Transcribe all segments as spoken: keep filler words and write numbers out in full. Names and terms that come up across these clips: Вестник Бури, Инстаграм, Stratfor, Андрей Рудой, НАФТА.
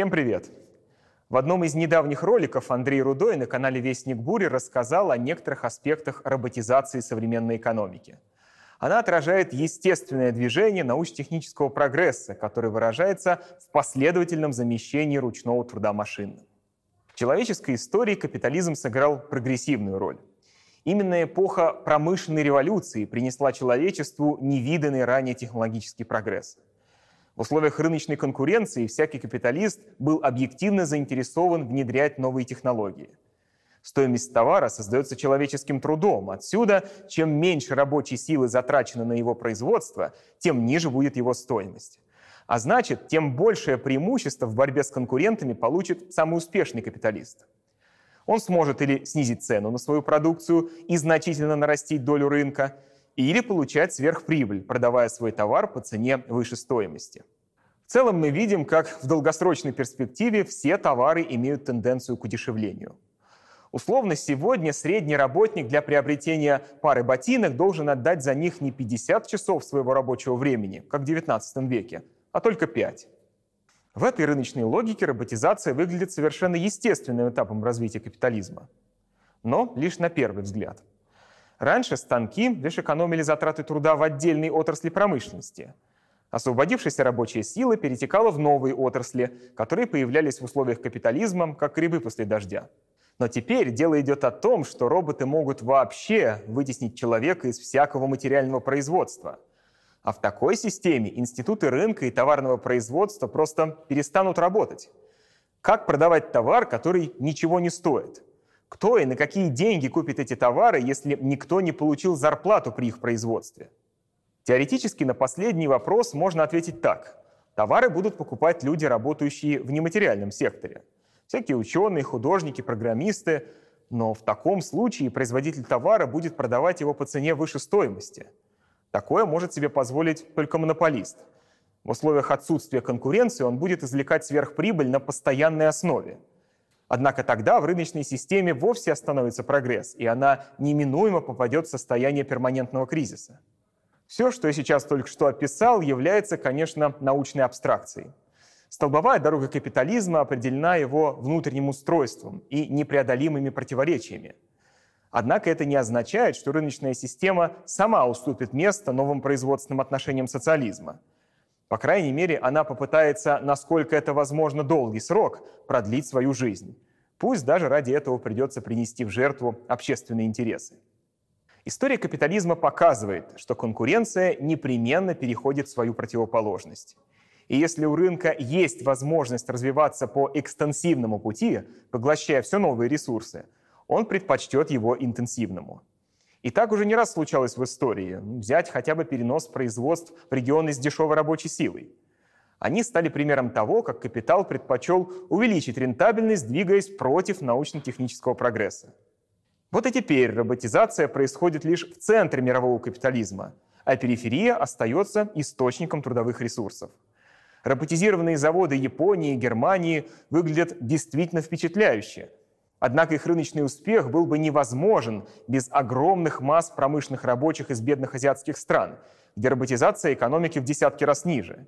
Всем привет! В одном из недавних роликов Андрей Рудой на канале «Вестник Бури» рассказал о некоторых аспектах роботизации современной экономики. Она отражает естественное движение научно-технического прогресса, который выражается в последовательном замещении ручного труда машинным. В человеческой истории капитализм сыграл прогрессивную роль. Именно эпоха промышленной революции принесла человечеству невиданный ранее технологический прогресс. В условиях рыночной конкуренции всякий капиталист был объективно заинтересован внедрять новые технологии. Стоимость товара создается человеческим трудом. Отсюда, чем меньше рабочей силы затрачено на его производство, тем ниже будет его стоимость. А значит, тем большее преимущество в борьбе с конкурентами получит самый успешный капиталист. Он сможет или снизить цену на свою продукцию и значительно нарастить долю рынка, или получать сверхприбыль, продавая свой товар по цене выше стоимости. В целом мы видим, как в долгосрочной перспективе все товары имеют тенденцию к удешевлению. Условно, сегодня средний работник для приобретения пары ботинок должен отдать за них не пятьдесят часов своего рабочего времени, как в девятнадцатом веке, а только пять. В этой рыночной логике роботизация выглядит совершенно естественным этапом развития капитализма. Но лишь на первый взгляд. Раньше станки лишь экономили затраты труда в отдельной отрасли промышленности. Освободившаяся рабочая сила перетекала в новые отрасли, которые появлялись в условиях капитализма, как грибы после дождя. Но теперь дело идет о том, что роботы могут вообще вытеснить человека из всякого материального производства. А в такой системе институты рынка и товарного производства просто перестанут работать. Как продавать товар, который ничего не стоит? Кто и на какие деньги купит эти товары, если никто не получил зарплату при их производстве? Теоретически на последний вопрос можно ответить так. Товары будут покупать люди, работающие в нематериальном секторе. Всякие ученые, художники, программисты. Но в таком случае производитель товара будет продавать его по цене выше стоимости. Такое может себе позволить только монополист. В условиях отсутствия конкуренции он будет извлекать сверхприбыль на постоянной основе. Однако тогда в рыночной системе вовсе остановится прогресс, и она неминуемо попадет в состояние перманентного кризиса. Все, что я сейчас только что описал, является, конечно, научной абстракцией. Столбовая дорога капитализма определена его внутренним устройством и непреодолимыми противоречиями. Однако это не означает, что рыночная система сама уступит место новым производственным отношениям социализма. По крайней мере, она попытается, насколько это возможно, долгий срок продлить свою жизнь. Пусть даже ради этого придется принести в жертву общественные интересы. История капитализма показывает, что конкуренция непременно переходит в свою противоположность. И если у рынка есть возможность развиваться по экстенсивному пути, поглощая все новые ресурсы, он предпочтет его интенсивному. И так уже не раз случалось в истории. Взять хотя бы перенос производств в регионы с дешевой рабочей силой. Они стали примером того, как капитал предпочел увеличить рентабельность, двигаясь против научно-технического прогресса. Вот и теперь роботизация происходит лишь в центре мирового капитализма, а периферия остается источником трудовых ресурсов. Роботизированные заводы Японии и Германии выглядят действительно впечатляюще. Однако их рыночный успех был бы невозможен без огромных масс промышленных рабочих из бедных азиатских стран, где роботизация экономики в десятки раз ниже.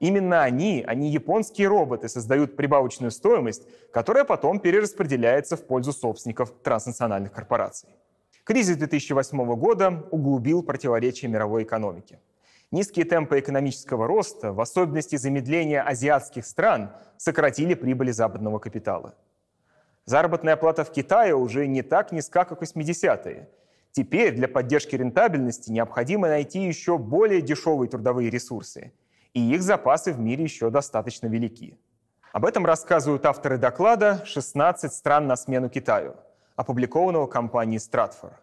Именно они, а не японские роботы, создают прибавочную стоимость, которая потом перераспределяется в пользу собственников транснациональных корпораций. Кризис две тысячи восьмого года углубил противоречия мировой экономики. Низкие темпы экономического роста, в особенности замедления азиатских стран, сократили прибыли западного капитала. Заработная плата в Китае уже не так низка, как в восьмидесятые. Теперь для поддержки рентабельности необходимо найти еще более дешевые трудовые ресурсы. И их запасы в мире еще достаточно велики. Об этом рассказывают авторы доклада «шестнадцать стран на смену Китаю», опубликованного компанией Stratfor.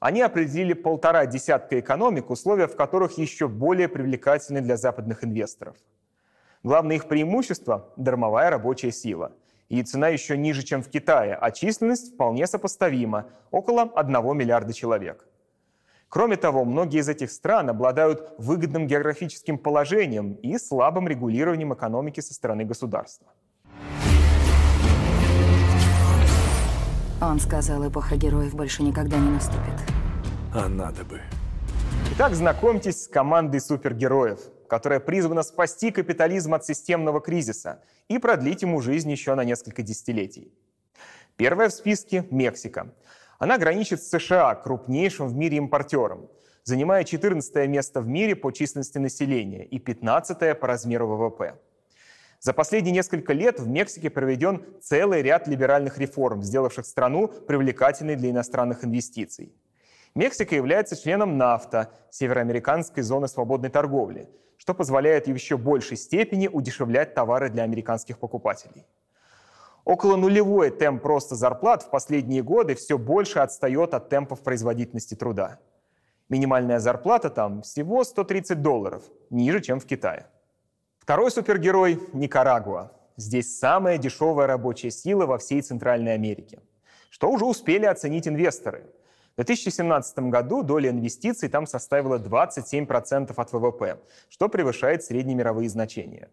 Они определили полтора десятка экономик, условия в которых еще более привлекательны для западных инвесторов. Главное их преимущество – дармовая рабочая сила. И цена еще ниже, чем в Китае, а численность вполне сопоставима – около одного миллиарда человек. Кроме того, многие из этих стран обладают выгодным географическим положением и слабым регулированием экономики со стороны государства. Он сказал, эпоха героев больше никогда не наступит. А надо бы. Итак, знакомьтесь с командой супергероев, которая призвана спасти капитализм от системного кризиса и продлить ему жизнь еще на несколько десятилетий. Первая в списке – Мексика. Она граничит с США, крупнейшим в мире импортером, занимая четырнадцатое место в мире по численности населения и пятнадцатое по размеру ВВП. За последние несколько лет в Мексике проведен целый ряд либеральных реформ, сделавших страну привлекательной для иностранных инвестиций. Мексика является членом НАФТА, Североамериканской зоны свободной торговли, что позволяет ей в еще большей степени удешевлять товары для американских покупателей. Около нулевой темп роста зарплат в последние годы все больше отстает от темпов производительности труда. Минимальная зарплата там всего сто тридцать долларов, ниже, чем в Китае. Второй супергерой – Никарагуа. Здесь самая дешевая рабочая сила во всей Центральной Америке, что уже успели оценить инвесторы. В две тысячи семнадцатом году доля инвестиций там составила двадцать семь процентов от ВВП, что превышает среднемировые значения.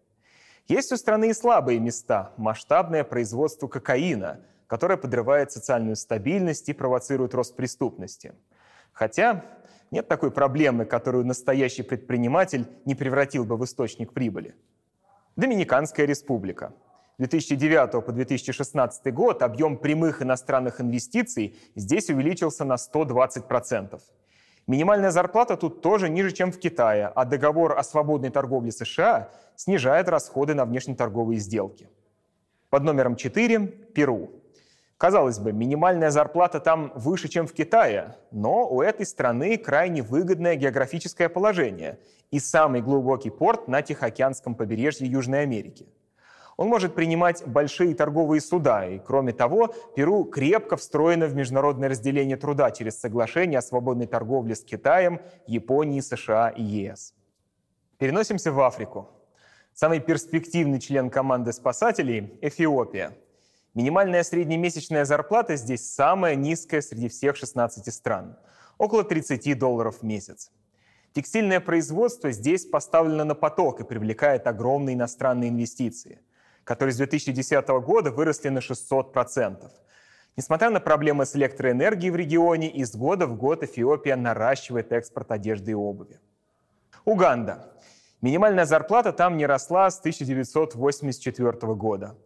Есть у страны и слабые места – масштабное производство кокаина, которое подрывает социальную стабильность и провоцирует рост преступности. Хотя нет такой проблемы, которую настоящий предприниматель не превратил бы в источник прибыли. Доминиканская республика. С две тысячи девятого по две тысячи шестнадцатый год объем прямых иностранных инвестиций здесь увеличился на сто двадцать процентов. Минимальная зарплата тут тоже ниже, чем в Китае, а договор о свободной торговле США снижает расходы на внешнеторговые сделки. Под номером четыре – Перу. Казалось бы, минимальная зарплата там выше, чем в Китае, но у этой страны крайне выгодное географическое положение и самый глубокий порт на Тихоокеанском побережье Южной Америки. Он может принимать большие торговые суда, и, кроме того, Перу крепко встроено в международное разделение труда через соглашение о свободной торговле с Китаем, Японией, США и ЕС. Переносимся в Африку. Самый перспективный член команды спасателей – Эфиопия. Минимальная среднемесячная зарплата здесь самая низкая среди всех шестнадцати стран – около тридцати долларов в месяц. Текстильное производство здесь поставлено на поток и привлекает огромные иностранные инвестиции, которые с две тысячи десятого года выросли на шестьсот процентов. Несмотря на проблемы с электроэнергией в регионе, из года в год Эфиопия наращивает экспорт одежды и обуви. Уганда. Минимальная зарплата там не росла с тысяча девятьсот восемьдесят четвёртого года.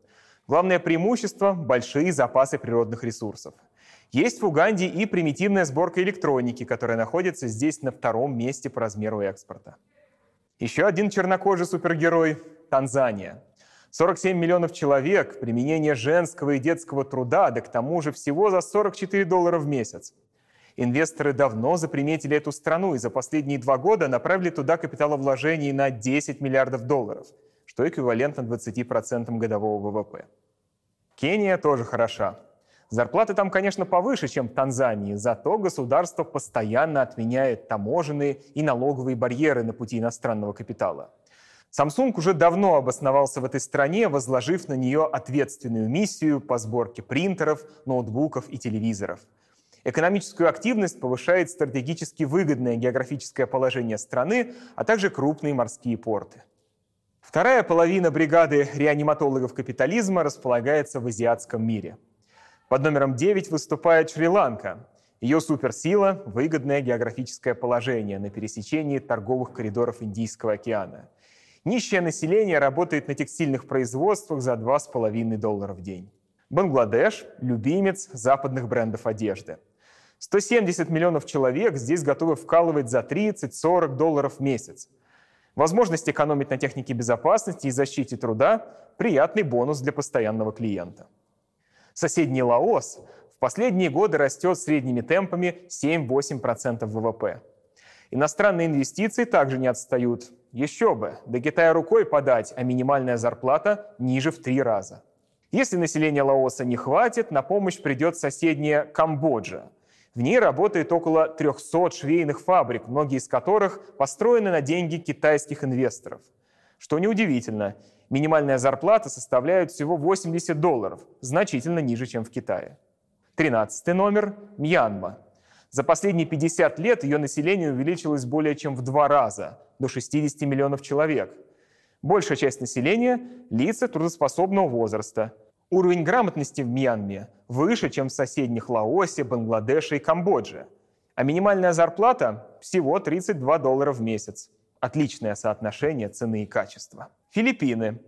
Главное преимущество – большие запасы природных ресурсов. Есть в Уганде и примитивная сборка электроники, которая находится здесь на втором месте по размеру экспорта. Еще один чернокожий супергерой – Танзания. сорок семь миллионов человек, применение женского и детского труда, да к тому же всего за сорок четыре доллара в месяц. Инвесторы давно заприметили эту страну и за последние два года направили туда капиталовложений на десять миллиардов долларов, что эквивалентно двадцати процентам годового ВВП. Кения тоже хороша. Зарплаты там, конечно, повыше, чем в Танзании, зато государство постоянно отменяет таможенные и налоговые барьеры на пути иностранного капитала. Samsung уже давно обосновался в этой стране, возложив на нее ответственную миссию по сборке принтеров, ноутбуков и телевизоров. Экономическую активность повышает стратегически выгодное географическое положение страны, а также крупные морские порты. Вторая половина бригады реаниматологов капитализма располагается в азиатском мире. Под номером девять выступает Шри-Ланка. Ее суперсила – выгодное географическое положение на пересечении торговых коридоров Индийского океана. Нищее население работает на текстильных производствах за два с половиной доллара в день. Бангладеш – любимец западных брендов одежды. сто семьдесят миллионов человек здесь готовы вкалывать за тридцать-сорок долларов в месяц. Возможность экономить на технике безопасности и защите труда – приятный бонус для постоянного клиента. Соседний Лаос в последние годы растет средними темпами семь-восемь процентов ВВП. Иностранные инвестиции также не отстают. Еще бы, до Китая рукой подать, а минимальная зарплата ниже в три раза. Если населения Лаоса не хватит, на помощь придет соседняя Камбоджа. В ней работает около трёхсот швейных фабрик, многие из которых построены на деньги китайских инвесторов. Что неудивительно, минимальная зарплата составляет всего восемьдесят долларов, значительно ниже, чем в Китае. тринадцатый номер – Мьянма. За последние пятьдесят лет ее население увеличилось более чем в два раза, до шестидесяти миллионов человек. Большая часть населения – лица трудоспособного возраста. Уровень грамотности в Мьянме выше, чем в соседних Лаосе, Бангладеше и Камбодже. А минимальная зарплата – всего тридцать два доллара в месяц. Отличное соотношение цены и качества. Филиппины.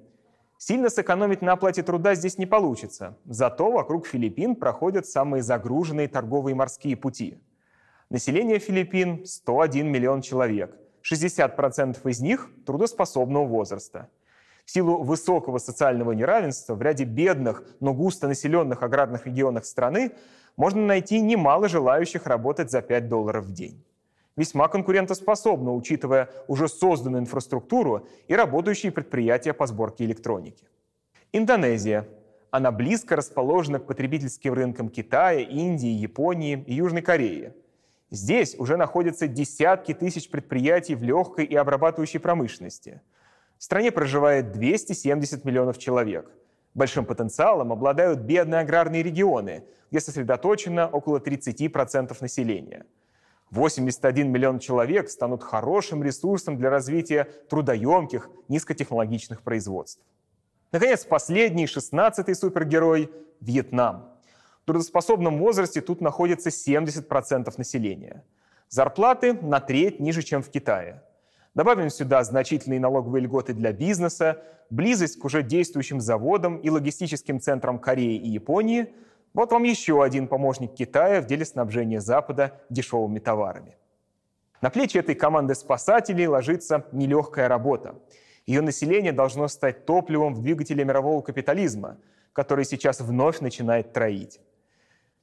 Сильно сэкономить на оплате труда здесь не получится. Зато вокруг Филиппин проходят самые загруженные торговые морские пути. Население Филиппин – сто один миллион человек. шестьдесят процентов из них трудоспособного возраста. В силу высокого социального неравенства в ряде бедных, но густонаселенных аграрных регионах страны можно найти немало желающих работать за пять долларов в день. Весьма конкурентоспособно, учитывая уже созданную инфраструктуру и работающие предприятия по сборке электроники. Индонезия. Она близко расположена к потребительским рынкам Китая, Индии, Японии и Южной Кореи. Здесь уже находятся десятки тысяч предприятий в легкой и обрабатывающей промышленности. В стране проживает двести семьдесят миллионов человек. Большим потенциалом обладают бедные аграрные регионы, где сосредоточено около тридцати процентов населения. восемьдесят один миллион человек станут хорошим ресурсом для развития трудоемких, низкотехнологичных производств. Наконец, последний, шестнадцатый супергерой – Вьетнам. В трудоспособном возрасте тут находится семьдесят процентов населения. Зарплаты на треть ниже, чем в Китае. Добавим сюда значительные налоговые льготы для бизнеса, близость к уже действующим заводам и логистическим центрам Кореи и Японии – вот вам еще один помощник Китая в деле снабжения Запада дешевыми товарами. На плечи этой команды спасателей ложится нелегкая работа. Ее население должно стать топливом в двигателе мирового капитализма, который сейчас вновь начинает троить.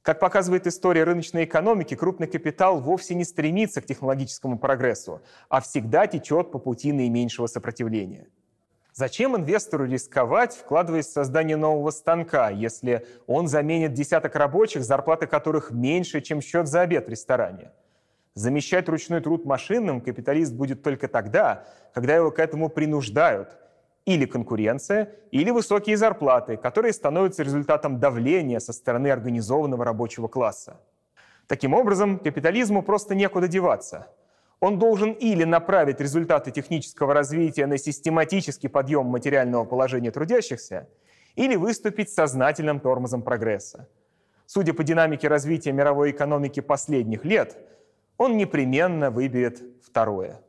Как показывает история рыночной экономики, крупный капитал вовсе не стремится к технологическому прогрессу, а всегда течет по пути наименьшего сопротивления. Зачем инвестору рисковать, вкладываясь в создание нового станка, если он заменит десяток рабочих, зарплаты которых меньше, чем счет за обед в ресторане? Замещать ручной труд машинным капиталист будет только тогда, когда его к этому принуждают. Или конкуренция, или высокие зарплаты, которые становятся результатом давления со стороны организованного рабочего класса. Таким образом, капитализму просто некуда деваться. Он должен или направить результаты технического развития на систематический подъем материального положения трудящихся, или выступить сознательным тормозом прогресса. Судя по динамике развития мировой экономики последних лет, он непременно выберет второе.